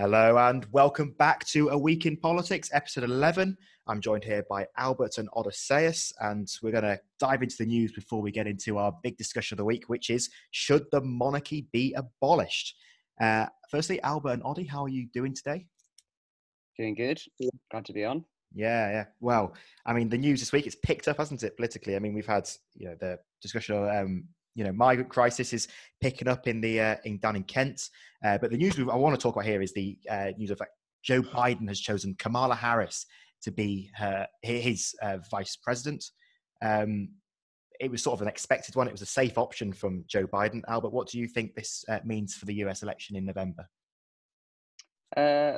Hello and welcome back to A Week in Politics, episode 11. I'm joined here by Albert and Odysseus, and we're going to dive into the news before we get into our big discussion of the week, which is, should the monarchy be abolished? Firstly, Albert and Oddy, how are you doing today? Doing good. Glad to be on. Yeah. Well, I mean, the news this week, it's picked up, hasn't it, politically? I mean, we've had, the discussion of migrant crisis is picking up down in Kent. But the news I want to talk about here is the news of Joe Biden has chosen Kamala Harris to be his vice president. It was sort of an expected one. It was a safe option from Joe Biden. Albert, what do you think this means for the US election in November?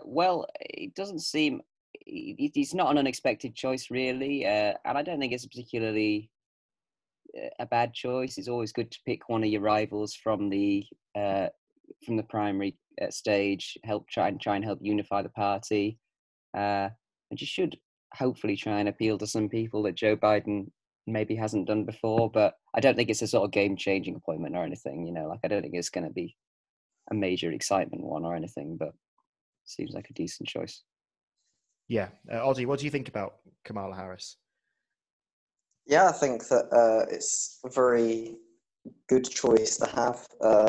Well, it doesn't seem... It's not an unexpected choice, really. And I don't think it's particularly... a bad choice. It's always good to pick one of your rivals from the primary stage, help unify the party, and you should hopefully try and appeal to some people that Joe Biden maybe hasn't done before. But I don't think it's a sort of game-changing appointment or anything, I don't think it's going to be a major excitement one or anything, but seems like a decent choice. Yeah. Oddy, what do you think about Kamala Harris? Yeah, I think that it's a very good choice to have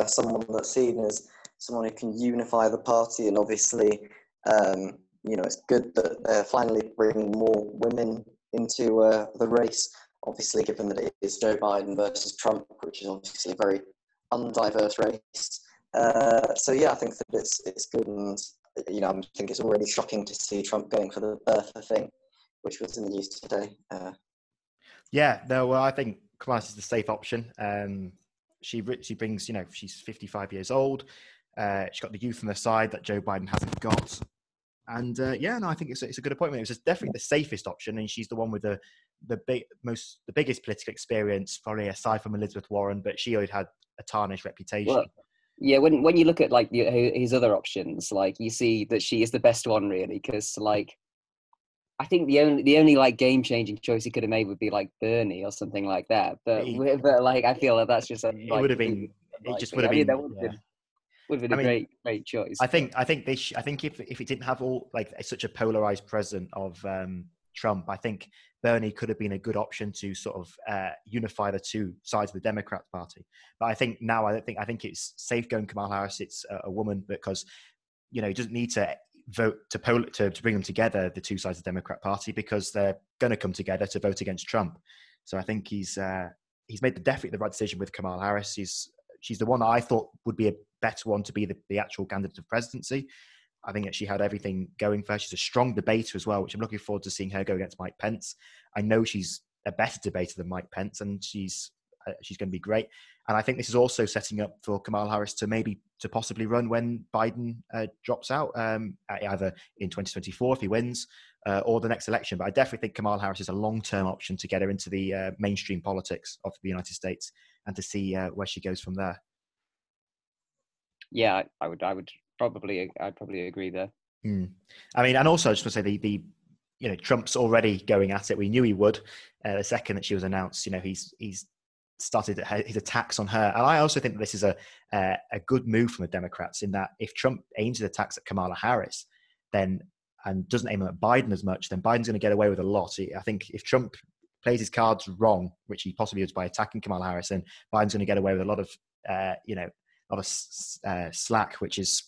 someone that's seen as someone who can unify the party, and obviously, it's good that they're finally bringing more women into the race, obviously, given that it is Joe Biden versus Trump, which is obviously a very undiverse race. I think that it's good, and, I think it's already shocking to see Trump going for the birther thing, which was in the news today. Yeah, no, well, I think Kamala is the safe option. She brings, she's 55 years old. She's got the youth on her side that Joe Biden hasn't got. And I think it's a good appointment. It was definitely the safest option, and she's the one with the biggest political experience, probably aside from Elizabeth Warren. But she always had a tarnished reputation. Well, yeah, when you look at his other options, you see that she is the best one, really, because I think the only game-changing choice he could have made would be Bernie or something like that. But, I feel that that's just... it would have been... It just would have been... Would have been a great choice. I think if it didn't have such a polarised president of Trump, I think Bernie could have been a good option to sort of unify the two sides of the Democrat Party. But I think now, I think it's safe going Kamala Harris. It's a woman because, he doesn't need to... vote to bring them together, the two sides of the Democrat Party, because they're going to come together to vote against Trump. So I think he's made definitely the right decision with Kamala Harris. She's the one that I thought would be a better one to be the actual candidate of presidency. I think that she had everything going for her. She's a strong debater as well, which I'm looking forward to seeing her go against Mike Pence. I know she's a better debater than Mike Pence, and she's going to be great. And I think this is also setting up for Kamala Harris to possibly run when Biden drops out, either in 2024 if he wins, or the next election. But I definitely think Kamala Harris is a long-term option to get her into the mainstream politics of the United States and to see where she goes from there. Yeah, I'd probably agree there. I mean, and also I just want to say the Trump's already going at it. We knew he would the second that she was announced. He's started his attacks on her, and I also think that this is a good move from the Democrats, in that if Trump aims his attacks at Kamala Harris, then, and doesn't aim at Biden as much, then Biden's going to get away with a lot. I think if Trump plays his cards wrong, which he possibly does by attacking Kamala Harris, then Biden's going to get away with a lot of slack, which is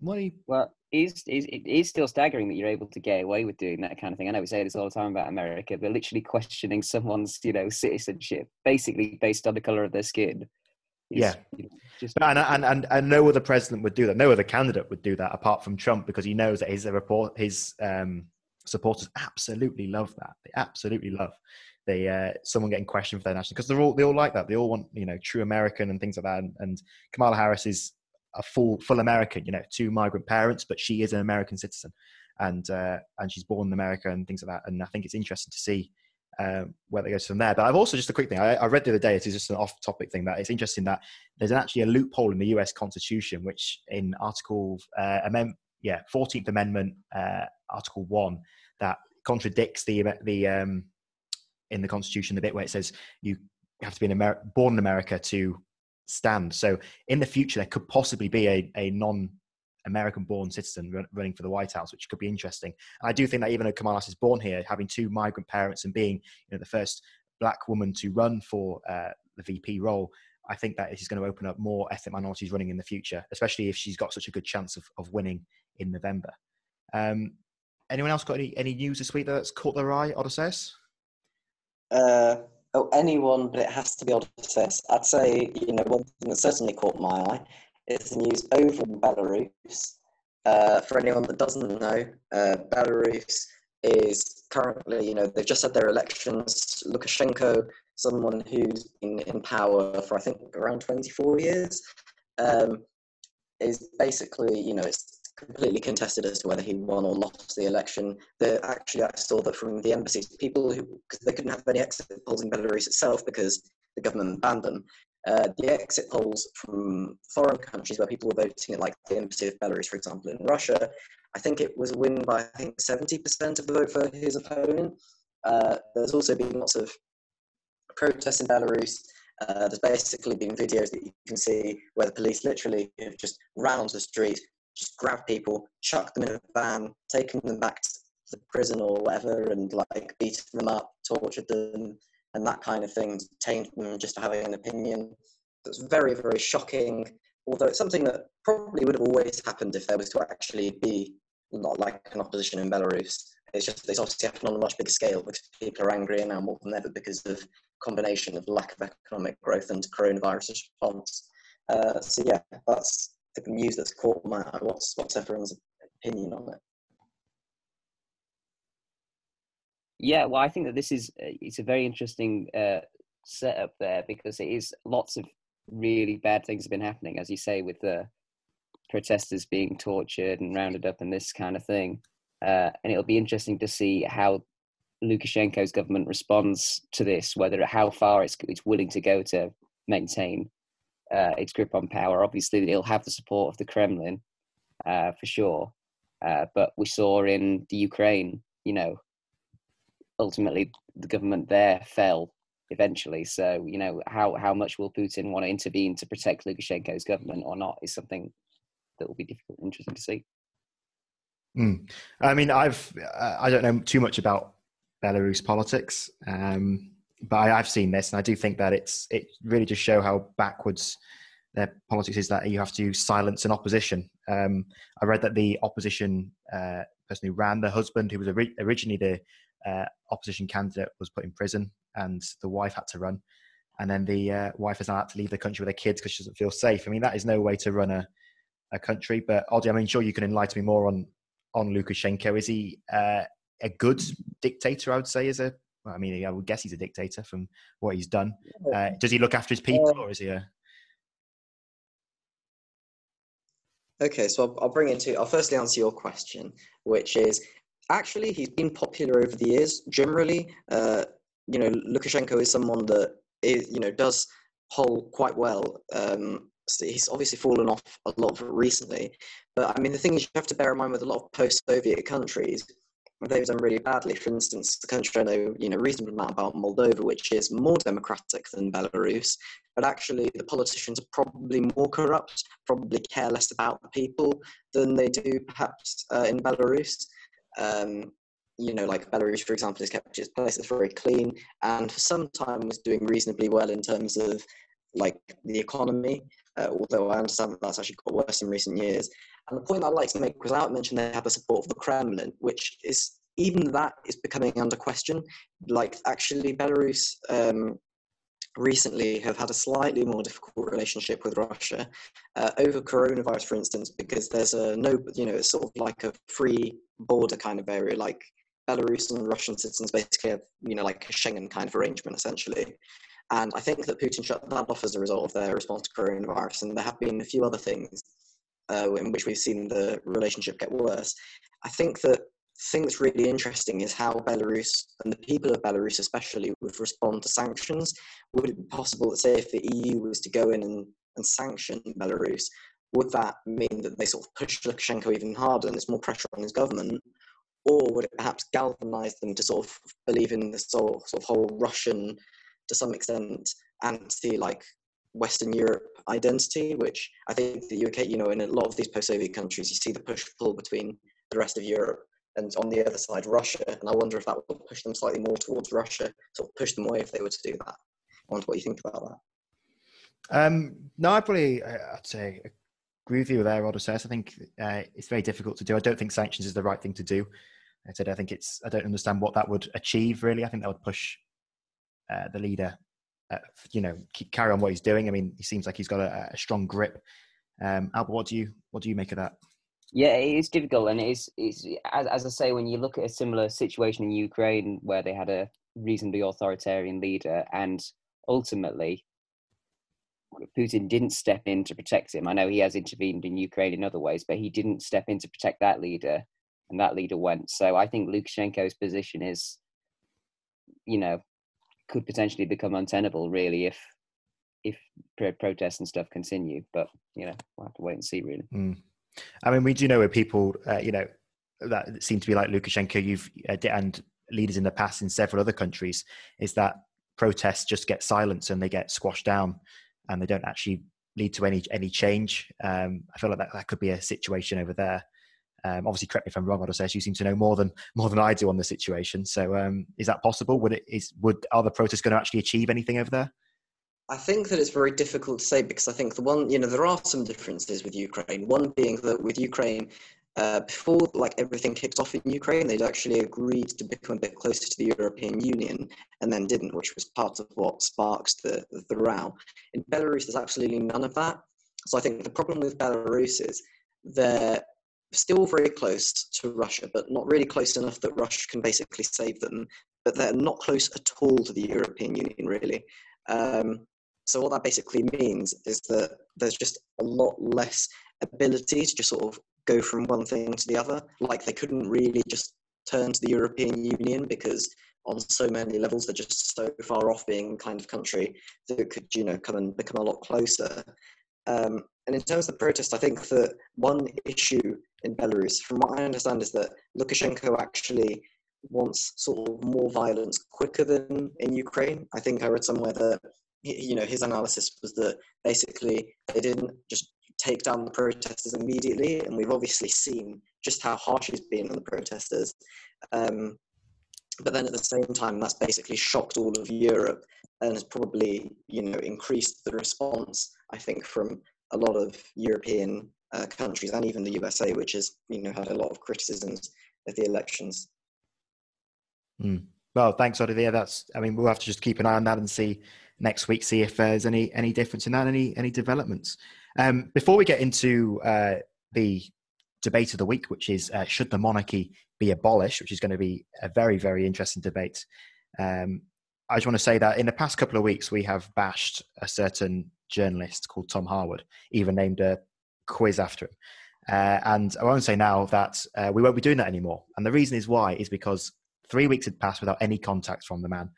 money. Well, it is still staggering that you're able to get away with doing that kind of thing. I know we say this all the time about America, but literally questioning someone's, citizenship, basically based on the colour of their skin. And no other president would do that. No other candidate would do that apart from Trump, because he knows that his supporters absolutely love that. They absolutely love someone getting questioned for their nationality, because they all like that. They all want, true American and things like that. And Kamala Harris is a full American, 2 migrant parents, but she is an American citizen, and she's born in America and things like that. And I think it's interesting to see where that goes from there. But I've also, just a quick thing, I read the other day, it is just an off-topic thing, that it's interesting that there's actually a loophole in the US Constitution, which in Article 14th Amendment, Article 1, that contradicts the in the Constitution, the bit where it says you have to be born in America to stand. So in the future, there could possibly be a non American-born citizen running for the White House, which could be interesting. And I do think that even though Kamala Harris is born here, having two migrant parents and being the first black woman to run for the VP role, I think that this is going to open up more ethnic minorities running in the future, especially if she's got such a good chance of winning in November. Anyone else got any news this week that's caught their eye, Odysseus? Anyone, but it has to be Odysseus. I'd say, one thing that certainly caught my eye is the news over in Belarus. For anyone that doesn't know, Belarus is currently, they've just had their elections. Lukashenko, someone who's been in power for, I think, around 24 years, is basically, it's completely contested as to whether he won or lost the election. Actually, I saw that from the embassies, because they couldn't have any exit polls in Belarus itself because the government banned them. The exit polls from foreign countries where people were voting at, like the embassy of Belarus, for example, in Russia, I think it was a win by, 70% of the vote for his opponent. There's also been lots of protests in Belarus. There's basically been videos that you can see where the police literally have just ran onto the street, just grabbed people, chucked them in a van, taken them back to the prison or whatever, and beaten them up, tortured them, and that kind of thing, detained them just for having an opinion. So it's very, very shocking, although it's something that probably would have always happened if there was to actually be not like an opposition in Belarus. It's just, it's obviously happened on a much bigger scale because people are angrier now more than ever because of combination of lack of economic growth and coronavirus response. So yeah, that's the news that's caught my eye. What's everyone's opinion on it? Yeah, well, I think that this is it's a very interesting setup there, because it is lots of really bad things have been happening, as you say, with the protesters being tortured and rounded up and this kind of thing. And it'll be interesting to see how Lukashenko's government responds to this, how far it's willing to go to maintain its grip on power. Obviously, it'll have the support of the Kremlin for sure. But we saw in the Ukraine, ultimately the government there fell eventually. So, how much will Putin want to intervene to protect Lukashenko's government or not is something that will be difficult, interesting to see. Mm. I mean, I don't know too much about Belarus politics, but I've seen this, and I do think that it really just shows how backwards their politics is, that you have to silence an opposition. I read that the opposition person who ran, the husband who was originally the opposition candidate, was put in prison, and the wife had to run, and then the wife has now had to leave the country with her kids because she doesn't feel safe. I mean, that is no way to run a country. But Oddy, I'm sure you can enlighten me more on Lukashenko. Is he a good dictator? I would say I would guess he's a dictator from what he's done. Does he look after his people, or is he a... Okay, so I'll bring it to you. I'll firstly answer your question, which is, actually, he's been popular over the years. Generally, Lukashenko is someone that is, does poll quite well. So he's obviously fallen off a lot recently. But, the thing is, you have to bear in mind with a lot of post-Soviet countries, they've done really badly. For instance, the country I know, a reasonable amount about, Moldova, which is more democratic than Belarus, but actually the politicians are probably more corrupt, probably care less about the people than they do perhaps in Belarus. Belarus, for example, has kept its places very clean, and for some time was doing reasonably well in terms of the economy, although I understand that's actually got worse in recent years. And the point I'd like to make was, I mentioned they have the support of the Kremlin, which is, even that is becoming under question. Actually, Belarus recently have had a slightly more difficult relationship with Russia over coronavirus, for instance, because there's it's sort of like a free border kind of area, Belarus and Russian citizens basically have, a Schengen kind of arrangement, essentially. And I think that Putin shut that off as a result of their response to coronavirus. And there have been a few other things in which we've seen the relationship get worse. I think that the thing that's really interesting is how Belarus, and the people of Belarus especially, would respond to sanctions. Would it be possible that, say, if the EU was to go in and sanction Belarus, would that mean that they sort of push Lukashenko even harder and there's more pressure on his government? Or would it perhaps galvanise them to sort of believe in this sort of whole Russian, to some extent, anti Western Europe identity, which I think the UK, in a lot of these post-Soviet countries, you see the push-pull between the rest of Europe and on the other side, Russia. And I wonder if that will push them slightly more towards Russia, sort of push them away if they were to do that. I wonder what you think about that. No, I'd say agree with you there, Odysseus. I think it's very difficult to do. I don't think sanctions is the right thing to do. I said I think it's. I don't understand what that would achieve. Really, I think that would push the leader, carry on what he's doing. I mean, he seems like he's got a strong grip. Albert, what do you make of that? Yeah, it is difficult, and it's as I say, when you look at a similar situation in Ukraine where they had a reasonably authoritarian leader, and ultimately Putin didn't step in to protect him. I know he has intervened in Ukraine in other ways, but he didn't step in to protect that leader, and that leader went. So I think Lukashenko's position is, could potentially become untenable, really, if protests and stuff continue. But, we'll have to wait and see, really. Mm. I mean, we do know where people, that seem to be like Lukashenko, and leaders in the past in several other countries, is that protests just get silenced and they get squashed down and they don't actually lead to any change. I feel like that could be a situation over there. Obviously, correct me if I'm wrong, Odysseus, you seem to know more than I do on the situation. So is that possible? Are the protests going to actually achieve anything over there? I think that it's very difficult to say, because I think there are some differences with Ukraine. One being that with Ukraine, before everything kicked off in Ukraine, they'd actually agreed to become a bit closer to the European Union, and then didn't, which was part of what sparked the row. In Belarus, there's absolutely none of that. So I think the problem with Belarus is they're still very close to Russia, but not really close enough that Russia can basically save them. But they're not close at all to the European Union, really. So what that basically means is that there's just a lot less ability to just sort of go from one thing to the other. Like, they couldn't really just turn to the European Union, because on so many levels they're just so far off being the kind of country that could, come and become a lot closer. And in terms of the protest, I think that one issue in Belarus, from what I understand, is that Lukashenko actually wants sort of more violence quicker than in Ukraine. I think I read somewhere that, his analysis was that basically they didn't just take down the protesters immediately. And we've obviously seen just how harsh he's been on the protesters. But then at the same time, that's basically shocked all of Europe and has probably, increased the response, I think, from a lot of European countries and even the USA, which has, had a lot of criticisms of the elections. Mm. Well, thanks, Odysseus. We'll have to just keep an eye on that and see next week, see if there's any difference in that, any developments. Before we get into the debate of the week, which is should the monarchy be abolished, which is going to be a very, very interesting debate. I just want to say that in the past couple of weeks, we have bashed a certain journalist called Tom Harwood, even named a quiz after him. And I won't say now that we won't be doing that anymore. And the reason is why is because 3 weeks had passed without any contact from the man.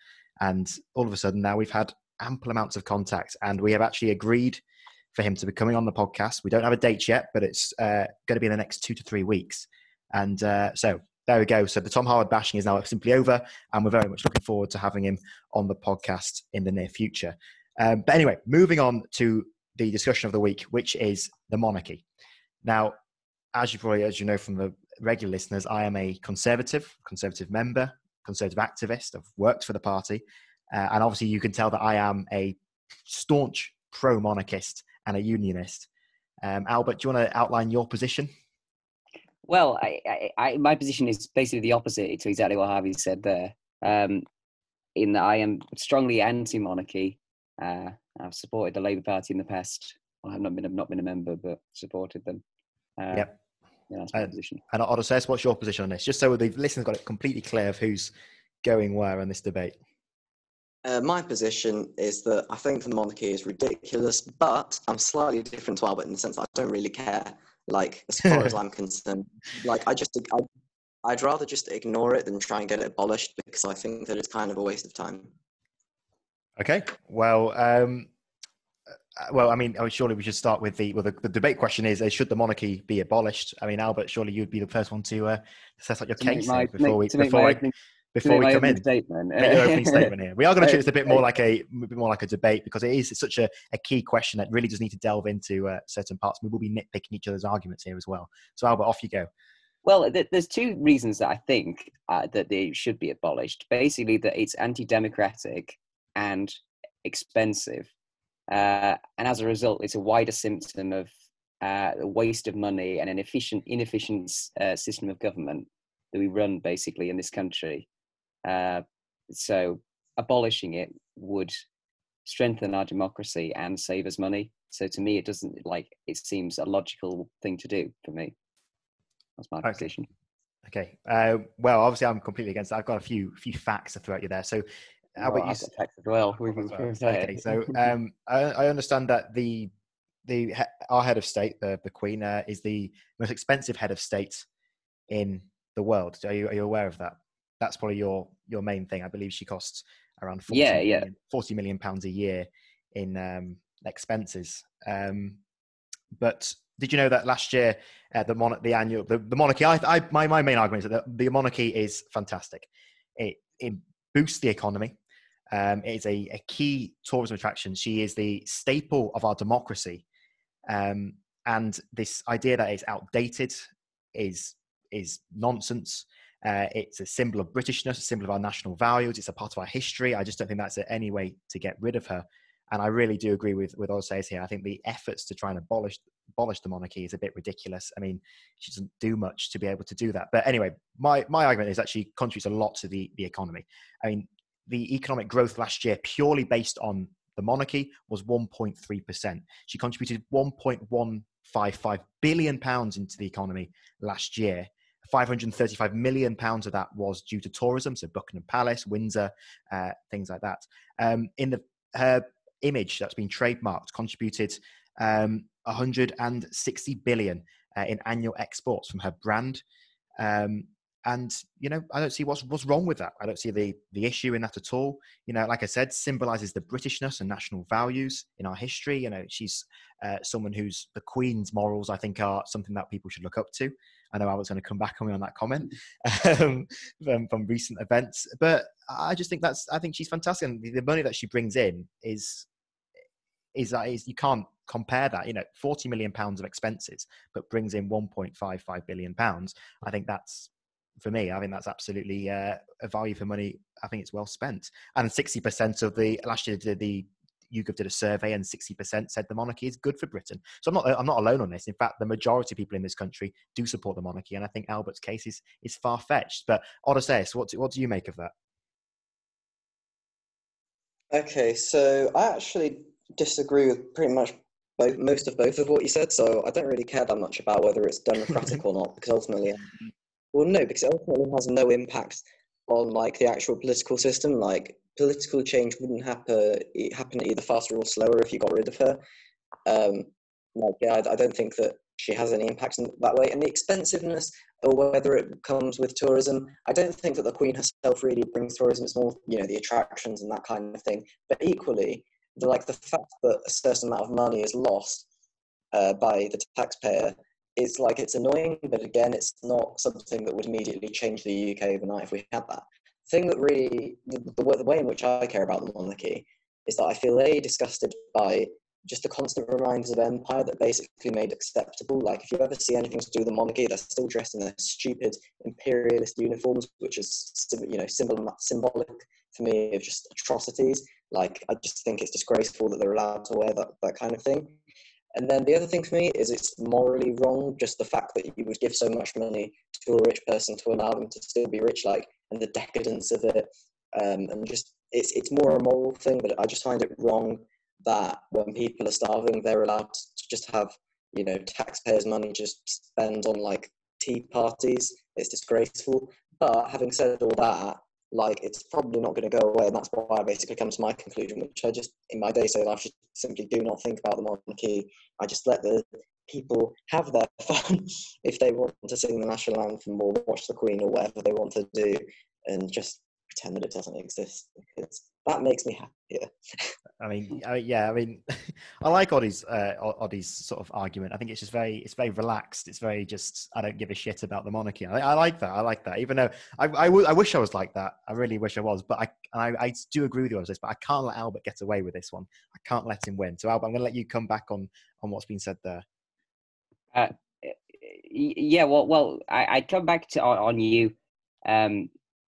And all of a sudden now we've had ample amounts of contact, and we have actually agreed for him to be coming on the podcast. We don't have a date yet, but it's going to be in the next 2 to 3 weeks. And so there we go. So the Tom Harwood bashing is now simply over, and we're very much looking forward to having him on the podcast in the near future. But anyway, moving on to the discussion of the week, which is the monarchy. Now, as you know from the regular listeners, I am a conservative member, conservative activist. I've worked for the party. And obviously you can tell that I am a staunch pro-monarchist and a unionist. Albert, do you want to outline your position? Well, my position is basically the opposite to exactly what Harvey said there. In that I am strongly anti-monarchy. I've supported the Labour Party in the past. Well, I've not been a member, but supported them. Yep. Yeah, that's my position. And Odysseus, what's your position on this? Just so the listeners got it completely clear of who's going where in this debate. My position is that I think the monarchy is ridiculous, but I'm slightly different to Albert in the sense that I don't really care. Like, as far as I'm concerned, I'd rather just ignore it than try and get it abolished, because I think that it's kind of a waste of time. Okay. Well, surely we should start with the debate question is should the monarchy be abolished? I mean, Albert, surely you'd be the first one to set out your case before we. before we come in. Make your opening statement here. We are going to treat this a bit more like a debate, because it is such a key question that really does need to delve into certain parts. We will be nitpicking each other's arguments here as well. So Albert, off you go. Well, there's two reasons that I think that they should be abolished. Basically, that it's anti-democratic and expensive. And as a result, it's a wider symptom of a waste of money and an inefficient system of government that we run, basically, in this country. So abolishing it would strengthen our democracy and save us money. So to me, it seems a logical thing to do for me. That's my position. Okay. Well, obviously, I'm completely against that. I've got a few facts to throw at you there. So, Albert, you said facts as well. Okay. So I understand that our head of state, the Queen, is the most expensive head of state in the world. Are you aware of that? That's probably your main thing. I believe she costs around £40 million a year in expenses. But did you know that last year the monarchy? My main argument is that the monarchy is fantastic. It boosts the economy. It is a key tourism attraction. She is the staple of our democracy, and this idea that it's outdated is nonsense. It's a symbol of Britishness, a symbol of our national values. It's a part of our history. I just don't think that's any way to get rid of her. And I really do agree with Odysseus here. I think the efforts to try and abolish the monarchy is a bit ridiculous. I mean, she doesn't do much to be able to do that. But anyway, my argument is that she contributes a lot to the economy. I mean, the economic growth last year, purely based on the monarchy, was 1.3%. She contributed £1.155 billion into the economy last year. £535 million of that was due to tourism, so Buckingham Palace, Windsor, things like that. In her image that's been trademarked, contributed £160 billion in annual exports from her brand. And, you know, I don't see what's wrong with that. I don't see the issue in that at all. You know, like I said, symbolises the Britishness and national values in our history. You know, she's someone who's the Queen's morals, I think, are something that people should look up to. I know I was going to come back on me on that comment from recent events. But I just think I think she's fantastic. And the money that she brings in is you can't compare that. You know, £40 million of expenses, but brings in £1.55 billion. I think that's, for me, I think that's absolutely a value for money. I think it's well spent. And 60% of last year the YouGov did a survey, and 60% said the monarchy is good for Britain. So I'm not alone on this. In fact, the majority of people in this country do support the monarchy, and I think Albert's case is far-fetched. But Odysseus, what do you make of that? Okay, so I actually disagree with pretty much most of what you said. So I don't really care that much about whether it's democratic or not, because ultimately. Well, no, because it ultimately has no impact on, like, the actual political system. Like, political change wouldn't happen either faster or slower if you got rid of her. I don't think that she has any impacts in that way. And the expensiveness, or whether it comes with tourism, I don't think that the Queen herself really brings tourism. It's more, you know, the attractions and that kind of thing. But equally, the fact that a certain amount of money is lost by the taxpayer, it's annoying, but again, it's not something that would immediately change the UK overnight if we had that. The thing that really, the way in which I care about the monarchy is that I feel disgusted by just the constant reminders of empire that basically made acceptable. Like, if you ever see anything to do with the monarchy, they're still dressed in their stupid imperialist uniforms, which is, you know, symbolic for me of just atrocities. Like, I just think it's disgraceful that they're allowed to wear that kind of thing. And then the other thing for me is it's morally wrong, just the fact that you would give so much money to a rich person to allow them to still be rich, and the decadence of it. And just, it's more a moral thing, but I just find it wrong that when people are starving, they're allowed to just have, you know, taxpayers' money just spend on, tea parties. It's disgraceful. But having said all that, it's probably not going to go away, and that's why I basically come to my conclusion, which I just, in my day-to-day life, just simply do not think about the monarchy. I just let the people have their fun if they want to sing the national anthem or watch the Queen or whatever they want to do, and just pretend that it doesn't exist, because that makes me happier. I mean, I like Oddy's sort of argument. I think it's just very relaxed. It's very just, I don't give a shit about the monarchy. I like that. I like that. Even though I wish I was like that. I really wish I was. But I do agree with you on this, but I can't let Albert get away with this one. I can't let him win. So Albert, I'm going to let you come back on what's been said there. Yeah, well, I come back to on you.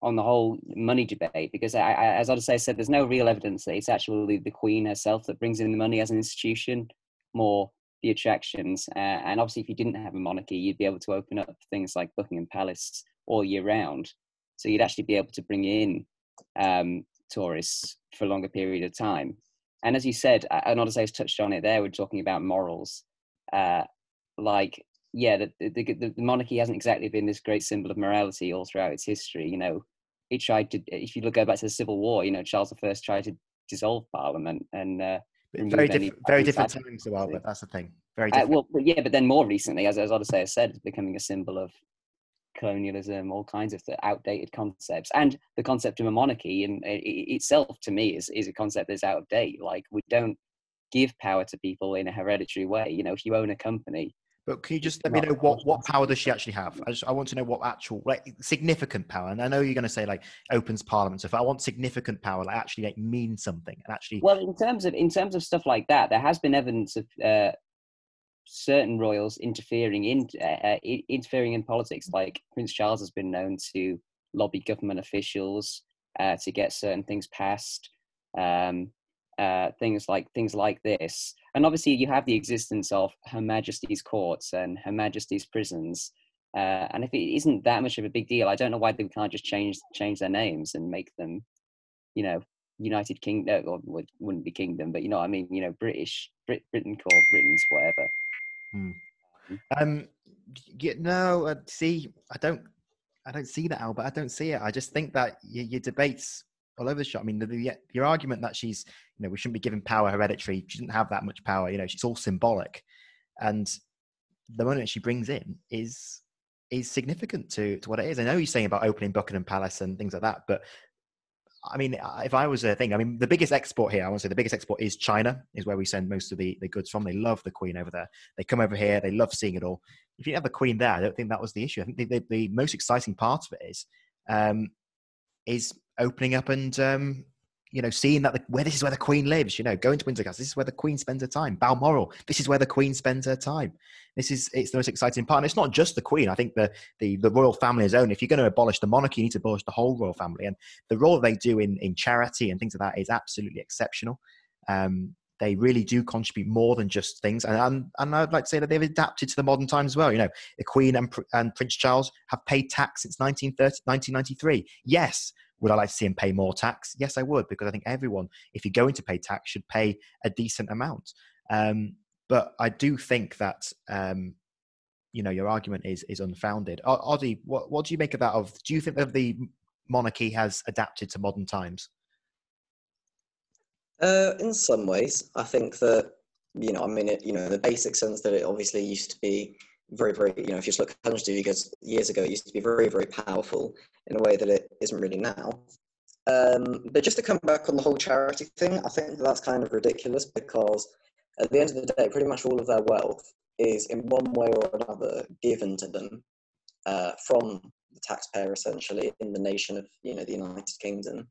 On the whole money debate, because as Odysseus said, there's no real evidence that it's actually the Queen herself that brings in the money as an institution, more the attractions. And obviously, if you didn't have a monarchy, you'd be able to open up things like Buckingham Palace all year round. So you'd actually be able to bring in tourists for a longer period of time. And as you said, and Odysseus touched on it there, we're talking about morals. The monarchy hasn't exactly been this great symbol of morality all throughout its history. You know, it tried to, if you go back to the Civil War, you know, Charles I tried to dissolve Parliament and very different times, though, Albert. That's the thing. Very different. But then more recently, as Odysseus said, it's becoming a symbol of colonialism, all kinds of outdated concepts, and the concept of a monarchy in itself, to me, is a concept that's out of date. Like, we don't give power to people in a hereditary way. You know, if you own a company. But can you just let me know what power does she actually have? I want to know what actual, like, significant power. And I know you're going to say, like, opens Parliament. So if I want significant power, like, actually, like, mean something and actually. Well, in terms of stuff like that, there has been evidence of certain royals interfering in politics. Like, Prince Charles has been known to lobby government officials to get certain things passed. Things like this. And obviously you have the existence of Her Majesty's courts and Her Majesty's prisons. And if it isn't that much of a big deal, I don't know why they can't just change their names and make them, you know, United Kingdom, or wouldn't be Kingdom, but you know what I mean, you know, Britain Court, Britain's whatever. I don't see that, Albert. I don't see it. I just think that your debates all over the shop. I mean, your argument that she's, you know, we shouldn't be giving power hereditary. She doesn't have that much power. You know, she's all symbolic, and the money that she brings in is significant to what it is. I know you're saying about opening Buckingham Palace and things like that, but I mean, if I was a thing, I mean, the biggest export here, I want to say the biggest export is China, is where we send most of the goods from. They love the Queen over there. They come over here. They love seeing it all. If you have the Queen there, I don't think that was the issue. I think the most exciting part of it is opening up and you know, seeing that where this is where the Queen lives, you know, going to Windsor Castle, this is where the Queen spends her time. Balmoral, this is where the Queen spends her time. It's the most exciting part. And it's not just the Queen. I think the royal family is own. If you're going to abolish the monarchy, you need to abolish the whole royal family. And the role they do in charity and things like that is absolutely exceptional. They really do contribute more than just things. And I'd like to say that they've adapted to the modern times as well. You know, the Queen and Prince Charles have paid tax since 1993. Yes. Would I like to see him pay more tax? Yes, I would, because I think everyone, if you're going to pay tax, should pay a decent amount. But I do think that, you know, your argument is unfounded. Oddy, what do you make of that? Do you think that the monarchy has adapted to modern times? In some ways, I think that, you know, I mean, it, you know, the basic sense that it obviously used to be very, very, you know, if you just look at years ago, it used to be very, very powerful in a way that it isn't really now. But just to come back on the whole charity thing, I think that's kind of ridiculous, because at the end of the day, pretty much all of their wealth is in one way or another given to them from the taxpayer, essentially, in the nation of, you know, the United Kingdom.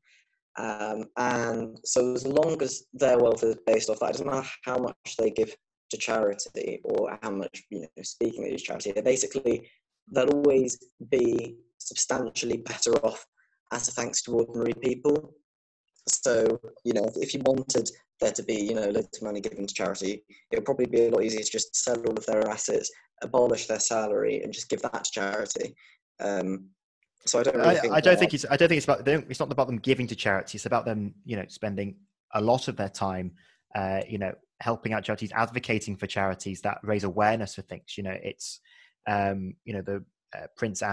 And so as long as their wealth is based off that, it doesn't matter how much they give to charity or how much, you know, speaking of charity, basically they'll always be substantially better off as a thanks to ordinary people. So, you know, if you wanted there to be, you know, loads of money given to charity, it would probably be a lot easier to just sell all of their assets, abolish their salary, and just give that to charity. So I don't really think it's not about them giving to charity. It's about them, you know, spending a lot of their time, you know, helping out charities, advocating for charities that raise awareness for things. You know, it's, you know, the Princess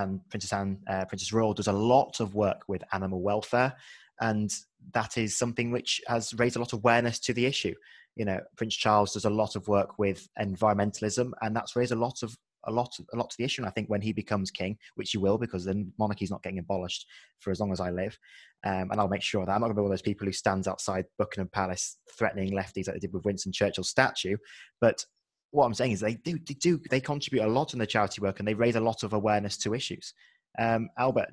Royal does a lot of work with animal welfare, and that is something which has raised a lot of awareness to the issue. You know, Prince Charles does a lot of work with environmentalism, and that's raised a lot of a lot to the issue. And I think when he becomes king, which he will, because the monarchy's not getting abolished for as long as I live, and I'll make sure that I'm not going to be one of those people who stands outside Buckingham Palace threatening lefties like they did with Winston Churchill's statue. But what I'm saying is they contribute a lot in the charity work, and they raise a lot of awareness to issues. Albert?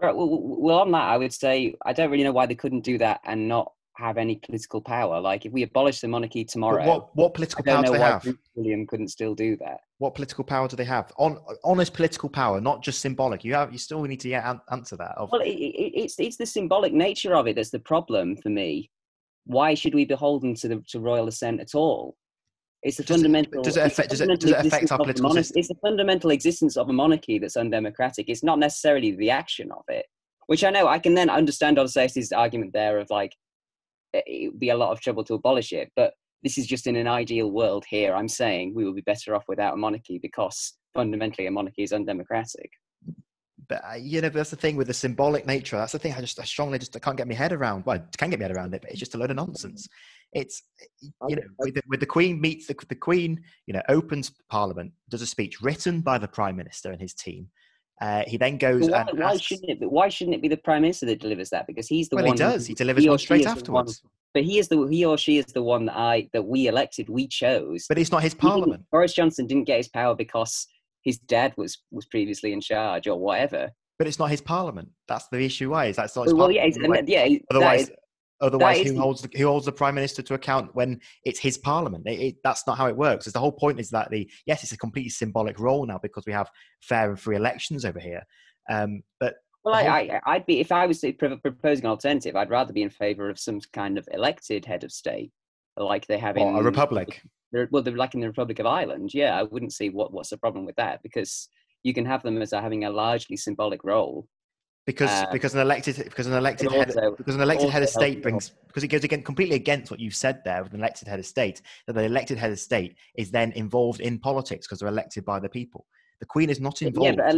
Right, well, on that, I would say I don't really know why they couldn't do that and not have any political power. Like, if we abolish the monarchy tomorrow, what political power do they have? Prince William couldn't still do that. What political power do they have? Honest political power, not just symbolic. You still need to answer that. Obviously. Well, it's the symbolic nature of it that's the problem for me. Why should we be beholden to royal assent at all? It's the fundamental. Does it affect our political system? It's the fundamental existence of a monarchy that's undemocratic. It's not necessarily the action of it, which I know I can then understand Odysseus' argument there of like, it would be a lot of trouble to abolish it, but this is just in an ideal world here. I'm saying we will be better off without a monarchy because fundamentally a monarchy is undemocratic. But that's the thing with the symbolic nature. That's the thing I can't get my head around. Well, I can get my head around it, but it's just a load of nonsense. It's, with the Queen meets the Queen, opens Parliament, does a speech written by the Prime Minister and his team. He then goes why shouldn't it be the Prime Minister that delivers that? Because he's the one. Well, he does. He delivers one straight afterwards. But he or she is the one that we elected, we chose. But it's not his Parliament. Boris Johnson didn't get his power because his dad was previously in charge or whatever. But it's not his Parliament. That's the issue. Why is that's not his Parliament? Otherwise, who holds the Prime Minister to account when it's his Parliament? That's not how it works. Because the whole point is that it's a completely symbolic role now because we have fair and free elections over here. I'd be, if I was proposing an alternative, I'd rather be in favour of some kind of elected head of state, like they have in a republic. They're like in the Republic of Ireland. Yeah, I wouldn't see what's the problem with that, because you can have them as having a largely symbolic role. Because an elected head of state it goes completely against what you've said there with an elected head of state, that the elected head of state is then involved in politics because they're elected by the people. The Queen is not involved. But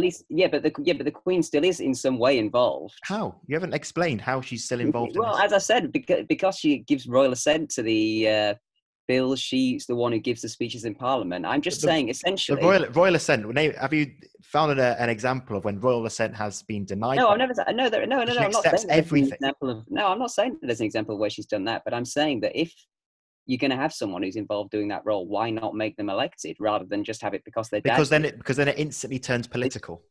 the Queen still is in some way involved. How? You haven't explained how she's still involved. Well, as I said, because she gives royal assent to the bill, she's the one who gives the speeches in Parliament. I'm just saying, essentially, the royal assent. Have you found an example of when royal assent has been denied? No, I've never. No. I'm not saying everything. No, I'm not saying that there's an example of where she's done that. But I'm saying that if you're going to have someone who's involved doing that role, why not make them elected rather than just have it because they're because then it instantly turns political.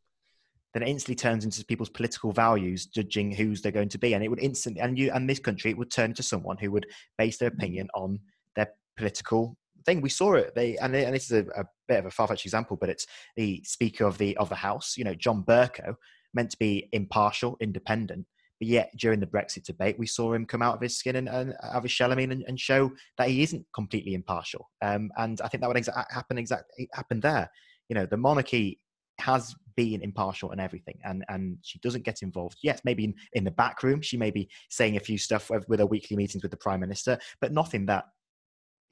Then it instantly turns into people's political values, judging who's they're going to be, and it would instantly and this country it would turn to someone who would base their opinion on their political thing. We saw it. And this is a bit of a far-fetched example, but it's the Speaker of the House. John Bercow, meant to be impartial, independent, but yet during the Brexit debate, we saw him come out of his skin and out of his shell, and show that he isn't completely impartial. And I think that would happen there. The monarchy has been impartial in everything, and she doesn't get involved. Yes, maybe in the back room, she may be saying a few stuff with her weekly meetings with the Prime Minister, but nothing that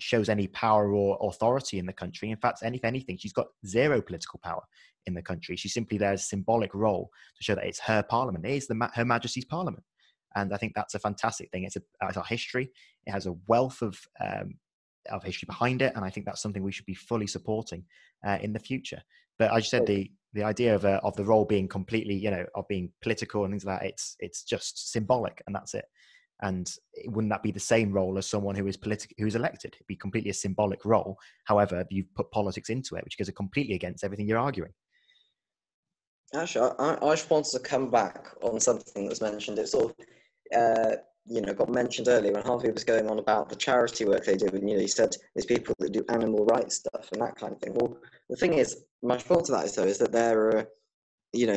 shows any power or authority in the country. In fact, if anything, she's got zero political power in the country. She's simply there as a symbolic role to show that it's her Parliament. It is Her Majesty's Parliament. And I think that's a fantastic thing. It's our history. It has a wealth of history behind it. And I think that's something we should be fully supporting in the future. But as you said, the idea of the role being completely, of being political and things like that, it's just symbolic, and that's it. And wouldn't that be the same role as someone who is who is elected? It'd be completely a symbolic role. However, you've put politics into it, which goes completely against everything you're arguing. Actually, I just wanted to come back on something that was mentioned. It sort of, got mentioned earlier when Harvey was going on about the charity work they do. And, he said there's people that do animal rights stuff and that kind of thing. Well, the thing is, my response to that is that there are,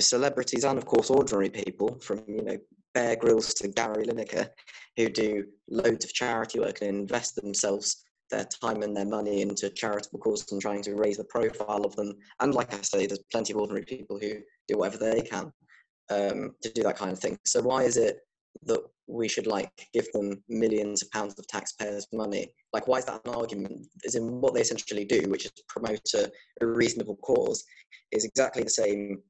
celebrities and, of course, ordinary people from, Bear Grylls to Gary Lineker, who do loads of charity work and invest themselves, their time and their money into charitable causes and trying to raise the profile of them. And like I say, there's plenty of ordinary people who do whatever they can to do that kind of thing. So why is it that we should give them millions of pounds of taxpayers' money? Why is that an argument? As in, what they essentially do, which is promote a reasonable cause, is exactly the same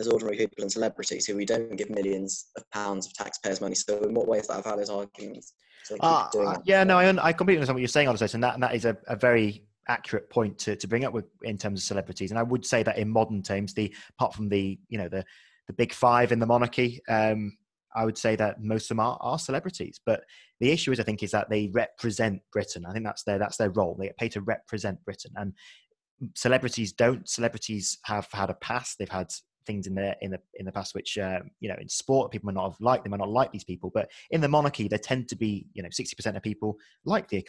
as ordinary people and celebrities who we don't give millions of pounds of taxpayers' money. So in what way is that a valid argument? So I completely understand what you're saying, Odysseus, and that is a very accurate point to bring up with in terms of celebrities. And I would say that in modern terms, apart from the big five in the monarchy, I would say that most of them are celebrities. But the issue is, I think, is that they represent Britain. I think that's their role. They get paid to represent Britain, and celebrities don't. Celebrities have had a past. They've had things in the past which in sport people might not like these people, but in the monarchy there tend to be 60% of people like the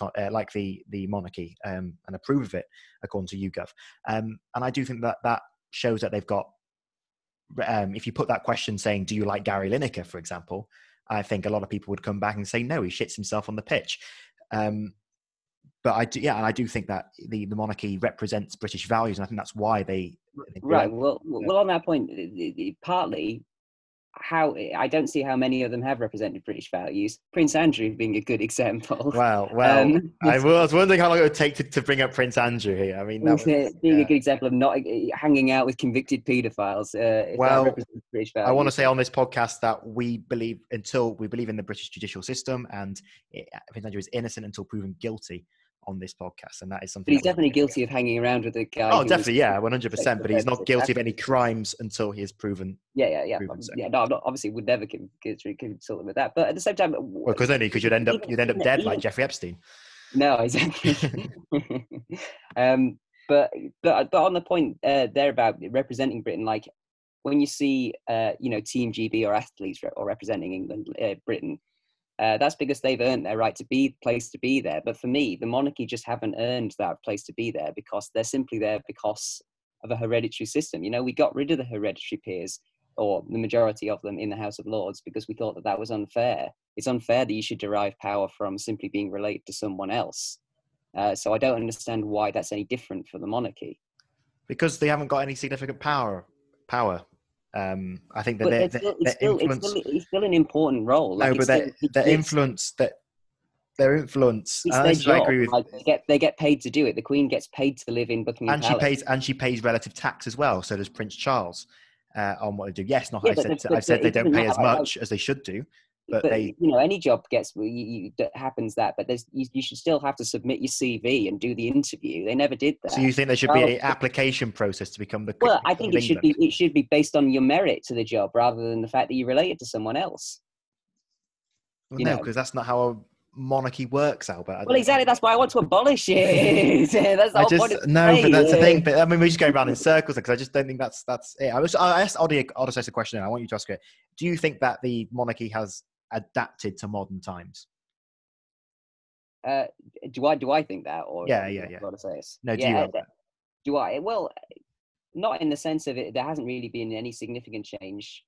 monarchy and approve of it, according to YouGov. And I do think that shows that they've got, if you put that question saying, do you like Gary Lineker, for example, I think a lot of people would come back and say no, he shits himself on the pitch. But I do think that the monarchy represents British values, and I think that's why they... Right. Well, on that point, partly, I don't see how many of them have represented British values. Prince Andrew being a good example. Well, I was wondering how long it would take to bring up Prince Andrew here. I mean, being a good example of not hanging out with convicted paedophiles. I want to say on this podcast that we believe in the British judicial system, and Prince Andrew is innocent until proven guilty on this podcast, and that is something. But he's definitely guilty of hanging around with a guy. Oh, definitely, yeah, 100%. But he's not guilty of any crimes until he is proven. Yeah. No, I'm not, obviously, would never consult him with that. But at the same time, well, because you'd end up dead like Jeffrey Epstein. No, exactly. But on the point there about representing Britain, like when you see Team GB or athletes or representing England, Britain. That's because they've earned their right to be place to be there. But for me, the monarchy just haven't earned that place to be there, because they're simply there because of a hereditary system. We got rid of the hereditary peers, or the majority of them, in the House of Lords because we thought that was unfair. It's unfair that you should derive power from simply being related to someone else. So I don't understand why that's any different for the monarchy. Because they haven't got any significant power. I think that it's still an important role. Their influence. I agree with. They get paid to do it. The Queen gets paid to live in Buckingham Palace. She pays relative tax as well. So does Prince Charles on what they do. Yes, not. Yeah, I've said they don't pay as much as they should do. But they, any job happens that. But you should still have to submit your CV and do the interview. They never did that. So you think there should be an application process to become the? Well, I think it should be based on your merit to the job rather than the fact that you're related to someone else. Well, no, because that's not how a monarchy works, Albert. Well, exactly. That's why I want to abolish it. That's the whole point. No, but that's the thing. But I mean, we're just going around in circles because I just don't think that's it. I asked Odysseus a question, and I want you to ask it. Do you think that the monarchy has adapted to modern times? Do I think that, or yeah. No, do I? Well, not in the sense of it. There hasn't really been any significant change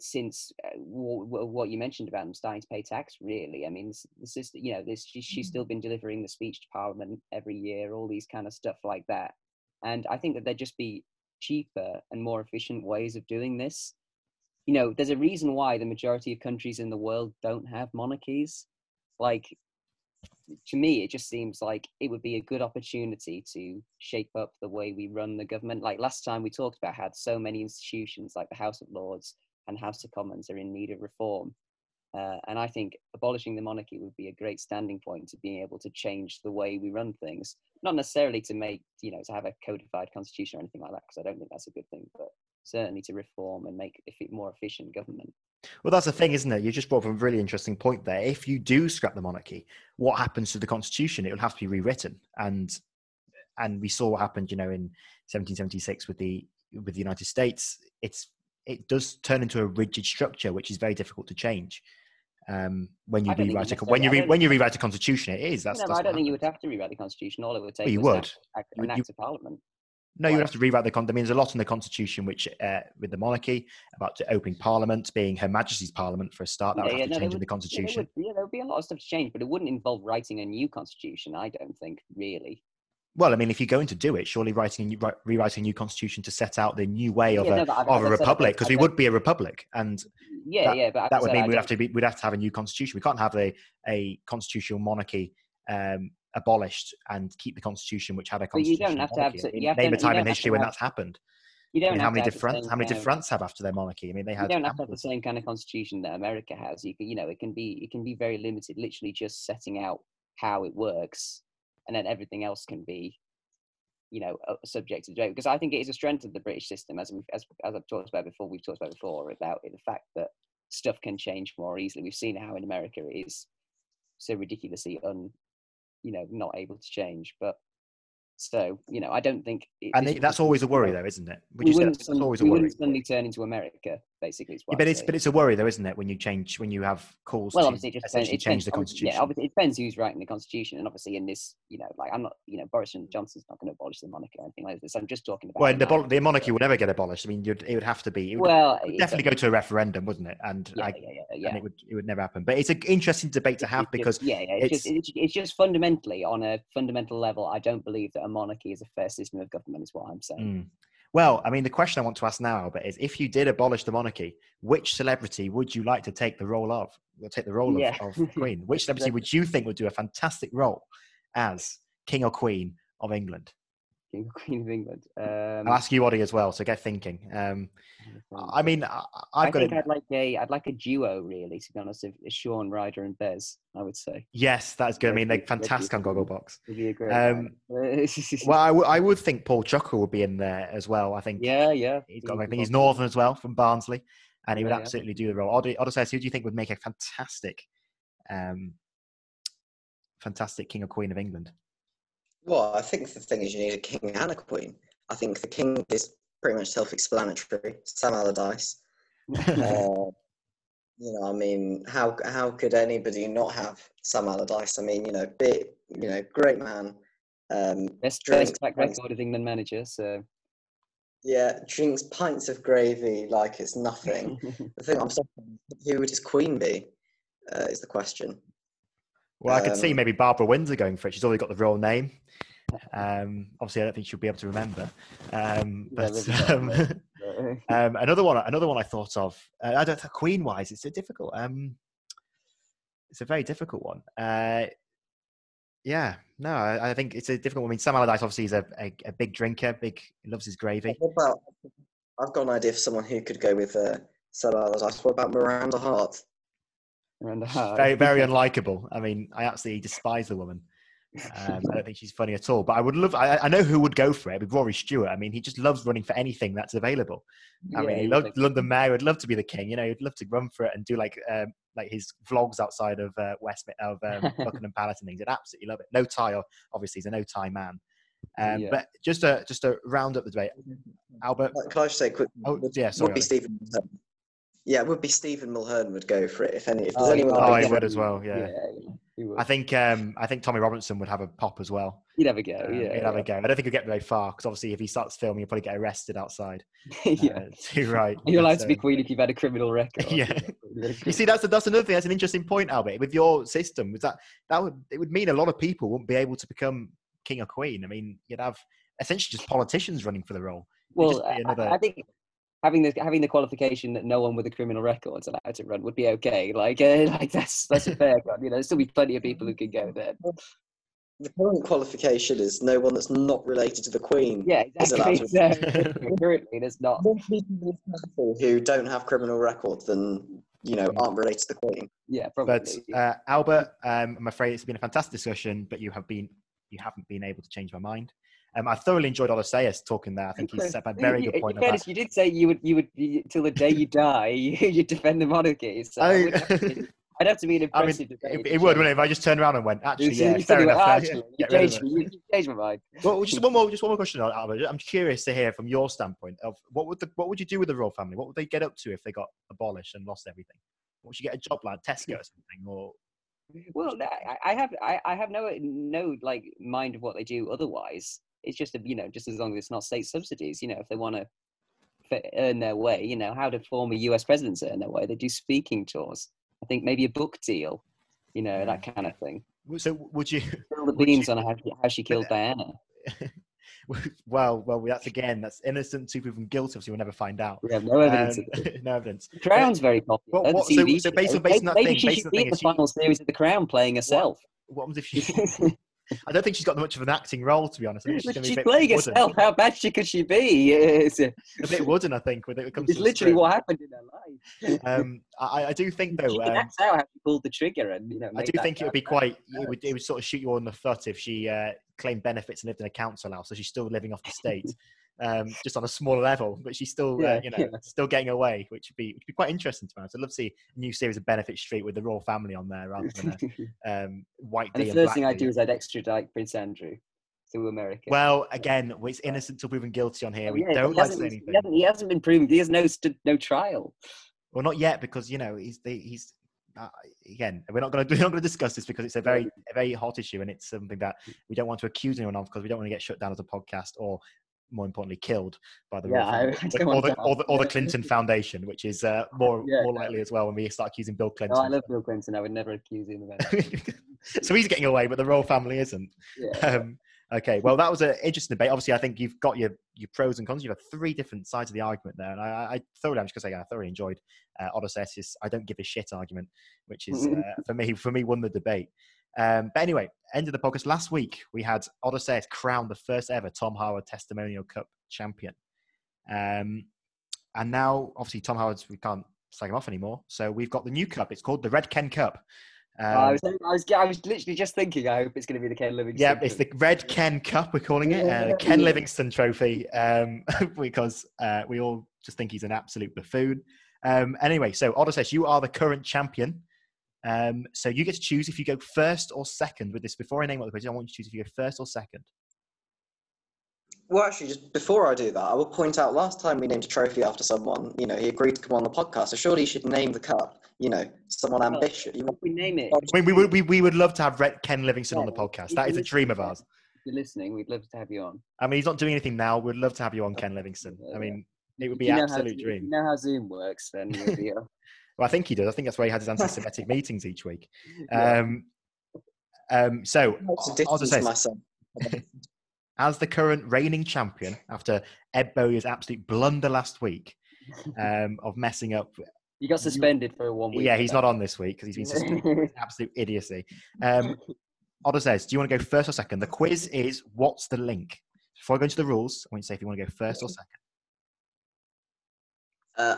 since what you mentioned about them starting to pay tax. Really, I mean, this is she's still been delivering the speech to Parliament every year, all these kind of stuff like that. And I think that there'd just be cheaper and more efficient ways of doing this. There's a reason why the majority of countries in the world don't have monarchies. Like, to me, it just seems like it would be a good opportunity to shape up the way we run the government. Like last time we talked about how so many institutions like the House of Lords and House of Commons are in need of reform. And I think abolishing the monarchy would be a great standing point to being able to change the way we run things. Not necessarily to make, to have a codified constitution or anything like that, because I don't think that's a good thing, but certainly to reform and make it more efficient government. Well, that's the thing, isn't it? You just brought up a really interesting point there. If you do scrap the monarchy, what happens to the constitution? It will have to be rewritten. And we saw what happened, in 1776 with the United States. It does turn into a rigid structure, which is very difficult to change. When you rewrite the constitution, it is. I don't think you would have to rewrite the constitution. All it would take an act of Parliament. No, you would have to rewrite the constitution. I mean, there's a lot in the constitution which, with the monarchy, about opening Parliament, being Her Majesty's Parliament for a start. That would have to change in the constitution. There would be a lot of stuff to change, but it wouldn't involve writing a new constitution, I don't think, really. Well, I mean, if you're going to do it, surely rewriting a new constitution to set out the new way of a republic, because we would be a republic, and that would mean we'd have to have a new constitution. We can't have a constitutional monarchy abolished and keep the constitution which had a constitution. But you don't have monarchy. To have to, you have name to, a time in history when that's happened. You don't. I mean, how many did France have after their monarchy? I mean, they had. You don't have to have the same kind of constitution that America has. It can be very limited. Literally, just setting out how it works. and then everything else can be, you know, subject to debate. Because I think it is a strength of the British system, as I've talked about before. We've talked about before about it, the fact that stuff can change more easily. We've seen how in America it is so ridiculously not able to change. But so, you know, I don't think... That's always a worry, though, isn't it? We wouldn't suddenly turn into America, basically. But it's a worry, though, isn't it, when you change, when you have calls to change the Constitution. Yeah, obviously, it depends who's writing the Constitution. And obviously in this, you know, like, I'm not, you know, Boris Johnson's not going to abolish the monarchy or anything like this. I'm just talking about... Well, the monarchy would never get abolished. I mean, it would have to be... It would definitely go to a referendum, wouldn't it? And it would never happen. But it's an interesting debate to have because... It's just fundamentally, on a fundamental level, I don't believe that a monarchy is a fair system of government, is what I'm saying. Mm. Well, I mean, the question I want to ask now, Albert, is if you did abolish the monarchy, which celebrity would you like to take the role of? Of Queen. Which celebrity would you think would do a fantastic role as King or Queen of England? King or Queen of England. I'll ask you, Oddy, as well. So get thinking. I mean, I'd like a duo, really, to be honest, of Sean Ryder and Bez. I would say. Yes, that's good. I mean, they're fantastic on Gogglebox. Would you agree? Well, I would think Paul Chuckle would be in there as well. I think. Yeah. I think he's Northern as well, from Barnsley, and he would absolutely do the role. Odysseus, who do you think would make a fantastic King or Queen of England? Well, I think the thing is, you need a king and a queen. I think the king is pretty much self-explanatory. Sam Allardyce. I mean, how could anybody not have Sam Allardyce? I mean, great man. Best track record of England manager. So yeah, drinks pints of gravy like it's nothing. The thing I'm saying, who would his queen be? Is the question. Well, I could see maybe Barbara Windsor going for it. She's already got the real name. Obviously, I don't think she'll be able to remember. Another one I thought of. I don't think Queen-wise, it's so difficult. It's a very difficult one. I think it's a difficult one. I mean, Sam Allardyce obviously is a big drinker. Loves his gravy. I've got an idea for someone who could go with Sam Allardyce. What about Miranda Hart? Very, very unlikable. I mean, I absolutely despise the woman. I don't think she's funny at all. But I would I know who would go for it. It'd be Rory Stewart. I mean, he just loves running for anything that's available. I mean, he loved London Mayor. Would love to be the king. You know, he'd love to run for it and do like his vlogs outside of Buckingham Palace and things. I'd absolutely love it. No tie, obviously, he's a no tie man. But just to round up the debate, Albert. Can I just say quickly? Oh, yeah, sorry. Yeah, it would be Stephen Mulhern would go for it if there's anyone. Oh, he would as well. Yeah. I think Tommy Robinson would have a pop as well. He'd have a go. He'd have a go. I don't think he'll get very far because obviously if he starts filming, he'll probably get arrested outside. Too right. You're allowed to be queen if you've had a criminal record. Yeah. You see, that's another thing. That's an interesting point, Albert. With your system, was that would mean a lot of people wouldn't be able to become king or queen. I mean, you'd have essentially just politicians running for the role. Well, I think. Having the qualification that no one with a criminal record is allowed to run would be okay. That's a fair one. You know, there'll still be plenty of people who can go there. The current qualification is no one that's not related to the Queen. Yeah, exactly. Currently, there's not. More people who don't have criminal records than aren't related to the Queen. Yeah, probably. But Albert, I'm afraid it's been a fantastic discussion, but you haven't been able to change my mind. I thoroughly enjoyed Odysseus talking there. I think he set a very good point. You did say you would till the day you die, you defend the monarchy. So I'd have to be an impressive debate. It would, wouldn't it, if I just turned around and went, actually, you changed my mind. Well, just one more question, Albert. I'm curious to hear from your standpoint of what would you do with the royal family? What would they get up to if they got abolished and lost everything? Would you get a job like Tesco or something, or? Well, I have no like mind of what they do otherwise. It's just just as long as it's not state subsidies. If they want to earn their way, how do former US presidents earn their way? They do speaking tours. I think maybe a book deal, that kind of thing. So would you fill the beans on how she killed Diana? Well, that's innocent to proven guilty, so we'll never find out. We have no evidence. No evidence. The Crown's very popular. Based on that, maybe she should be in the final series of The Crown playing herself. What happens if she? I don't think she's got much of an acting role, to be honest. She's playing herself. How bad could she be? It's a bit wooden, I think. When it comes it's to literally what happened in her life. I do think, though... That's how she pulled the trigger. And, you know, I do think it would be quite... It would sort of shoot you all in the foot if she claimed benefits and lived in a council house, so she's still living off the state. Just on a smaller level, but she's still, still getting away, which would be quite interesting to me. I'd love to see a new series of Benefit Street with the royal family on there, rather than a white. And the first thing I'd do is I'd extradite Prince Andrew to America. Well, again, it's innocent till proven guilty on here. We don't like anything. He hasn't been proven. He has no trial. Well, not yet, because you know he's. Again, we're not going to discuss this because it's a very hot issue, and it's something that we don't want to accuse anyone of because we don't want to get shut down as a podcast or, more importantly, killed by the or the Clinton Foundation, which is more likely as well when we start accusing Bill Clinton. No, I love Bill Clinton. I would never accuse him of anything. So he's getting away, but the royal family isn't. Yeah. Okay, well, that was an interesting debate. Obviously, I think you've got your pros and cons. You've got three different sides of the argument there, and I thoroughly enjoyed Odysseus' "I don't give a shit" argument, which is for me won the debate. But anyway, end of the podcast. Last week, we had Odysseus crowned the first ever Tom Harwood Testimonial Cup champion. And now, obviously, Tom Harwood's, we can't slag him off anymore. So we've got the new cup. It's called the Red Ken Cup. I was literally just thinking, I hope it's going to be the Ken Livingstone. Yeah, it's the Red Ken Cup, we're calling it. The Ken Livingstone Trophy, because we all just think he's an absolute buffoon. Anyway, so Odysseus, you are the current champion. So you get to choose if you go first or second with this. Before I name up the question, I want you to choose if you go first or second. Well, actually, just before I do that, I will point out last time we named a trophy after someone, you know, he agreed to come on the podcast. So surely you should name the cup, you know, someone ambitious. You know, we name it. I mean, we would love to have Ken Livingstone on the podcast. That is a dream of ours. If you're listening, we'd love to have you on. I mean, he's not doing anything now. We'd love to have you on, Ken Livingstone. I mean, it would be an absolute dream. If you know how Zoom works, then we'll be up. Well, I think he does. I think that's where he had his anti-Semitic meetings each week. So, as the current reigning champion, after Ed Bowyer's absolute blunder last week of messing up... He got suspended for 1 week. Yeah, he's not on this week because he's been suspended. Absolute idiocy. Odysseus, do you want to go first or second? The quiz is, what's the link? Before I go into the rules, I want you to say if you want to go first or second.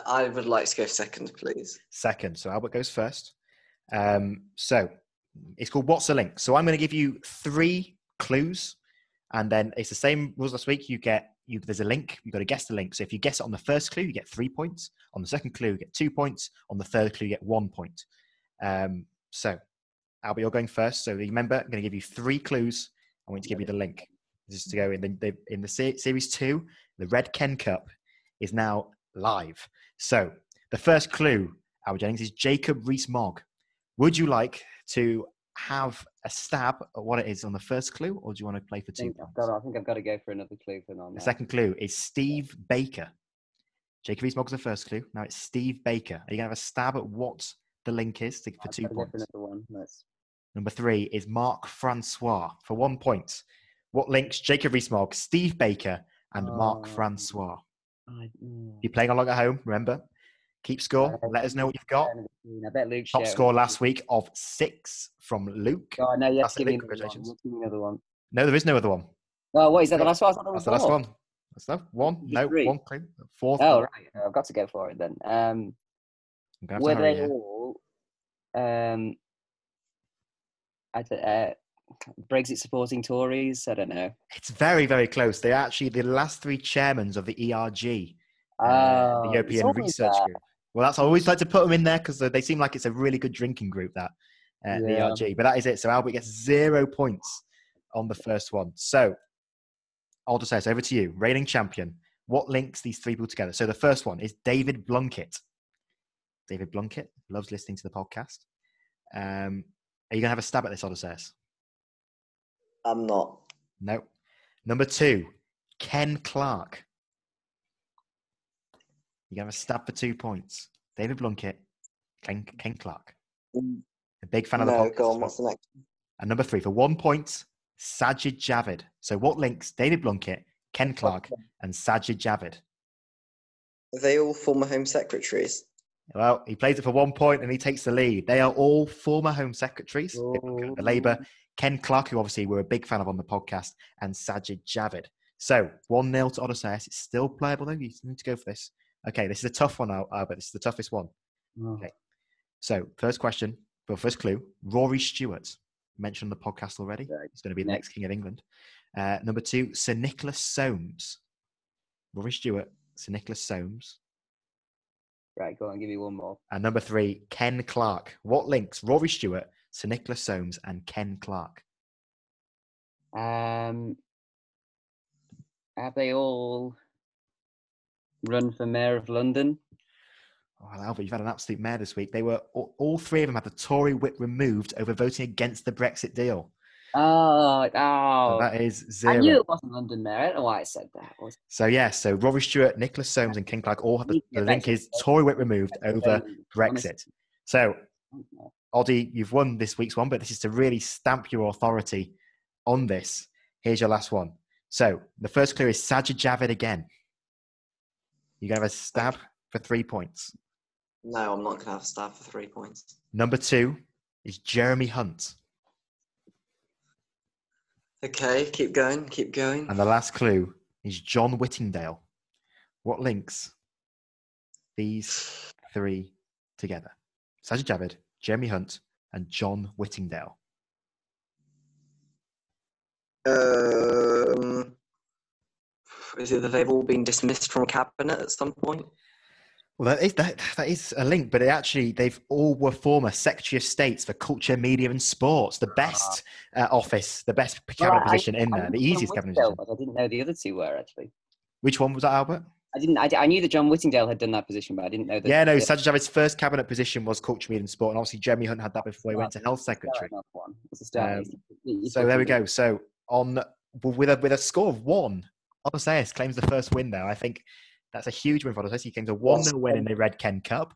I would like to go second, please. Second. So Albert goes first. So it's called What's the Link? So I'm going to give you three clues, and then it's the same rules last week. There's a link. You've got to guess the link. So if you guess it on the first clue, you get 3 points. On the second clue, you get 2 points. On the third clue, you get 1 point. So Albert, you're going first. So remember, I'm going to give you three clues. I want to give you the link. This is to go in the series 2. The Red Ken Cup is now live. So the first clue, Albert Jennings, is Jacob Rees-Mogg. Would you like to have a stab at what it is on the first clue, or do you want to play for 2 points? I think I've got to go for another clue for now. The second clue is Steve Baker. Jacob Rees-Mogg's the first clue. Now it's Steve Baker. Are you going to have a stab at what the link is for 2 points? Number 3 is Marc Francois for 1 point. What links Jacob Rees-Mogg, Steve Baker, and Marc Francois? You're playing along at home, remember. Keep score. Let us know what you've got. I bet Luke top score last week of 6 from Luke. Oh, no, you have to give me another one. No, there is no other one. Oh, what is that? The last one? That's the last one. That's the one. No, 3. One clue. 4th. Oh, right. I've got to go for it then. Were they all Brexit supporting Tories? I don't know. It's very, very close. They're actually the last 3 chairmen of the ERG, the European Research Group. Well, that's, I always like to put them in there because they seem like it's a really good drinking group, that the ERG. But that is it. So Albert gets 0 points on the first one. So Odysseus, over to you, reigning champion. What links these 3 people together? So the first one is David Blunkett. David Blunkett loves listening to the podcast. Are you going to have a stab at this, Odysseus? I'm not. No. Number 2, Ken Clarke. You're going to have a stab for 2 points. David Blunkett, Ken Clarke. A big fan of the podcast. Go on, what's the next? And number 3, for 1 point, Sajid Javid. So what links David Blunkett, Ken Clarke, and Sajid Javid? Are they all former Home Secretaries? Well, he plays it for 1 point and he takes the lead. They are all former Home Secretaries. Oh. The Labour, Ken Clarke, who obviously we're a big fan of on the podcast, and Sajid Javid. So 1-0 to Odysseus. It's still playable though. You need to go for this. Okay, this is a tough one, Albert. This is the toughest one. Oh. Okay. So first question, well, first clue, Rory Stewart. Mentioned on the podcast already. He's going to be the next King of England. Number two, Sir Nicholas Soames. Rory Stewart, Sir Nicholas Soames. Right, go on, give me one more. And number three, Ken Clarke. What links Rory Stewart, Sir Nicholas Soames, and Ken Clarke? Have they all run for Mayor of London? Well, Albert, you've had an absolute mare this week. They were all three of them had the Tory whip removed over voting against the Brexit deal. Oh. So that is zero. I knew it wasn't London Mayor. I don't know why I said that. So, so Rory Stewart, Nicholas Soames and Ken Clarke all had the link is Tory whip removed over Brexit. So, Oddy, you've won this week's one, but this is to really stamp your authority on this. Here's your last one. So, the first clue is Sajid Javid again. You're going to have a stab for 3 points. No, I'm not going to have a stab for 3 points. Number two is Jeremy Hunt. Okay, keep going. And the last clue is John Whittingdale. What links these three together? Sajid Javid, Jeremy Hunt, and John Whittingdale. Is it that they've all been dismissed from cabinet at some point? Well, that is a link, but they've all were former Secretary of States for Culture, Media and Sports, the best office, the best cabinet position in there, the easiest cabinet position. I didn't know the other two were, actually. Which one was that, Albert? I knew that John Whittingdale had done that position, but I didn't know that. Yeah, no, Sajid Javid's first cabinet position was Culture, Media and Sport, and obviously Jeremy Hunt had that before he went to Health Secretary. So there we go. So with a score of one, Odysseus claims the first win there, I think. That's a huge win for us. He came to 1-0 win in the Red Ken Cup.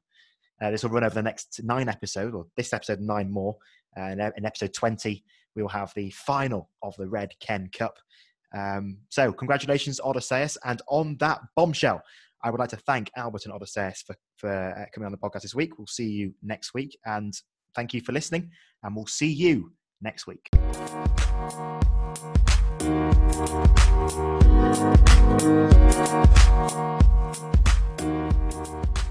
This will run over the next 9 episodes, or this episode 9 more. In episode 20, we will have the final of the Red Ken Cup. So congratulations, Odysseus. And on that bombshell, I would like to thank Albert and Odysseus for coming on the podcast this week. We'll see you next week. And thank you for listening. And we'll see you next week. Thank you.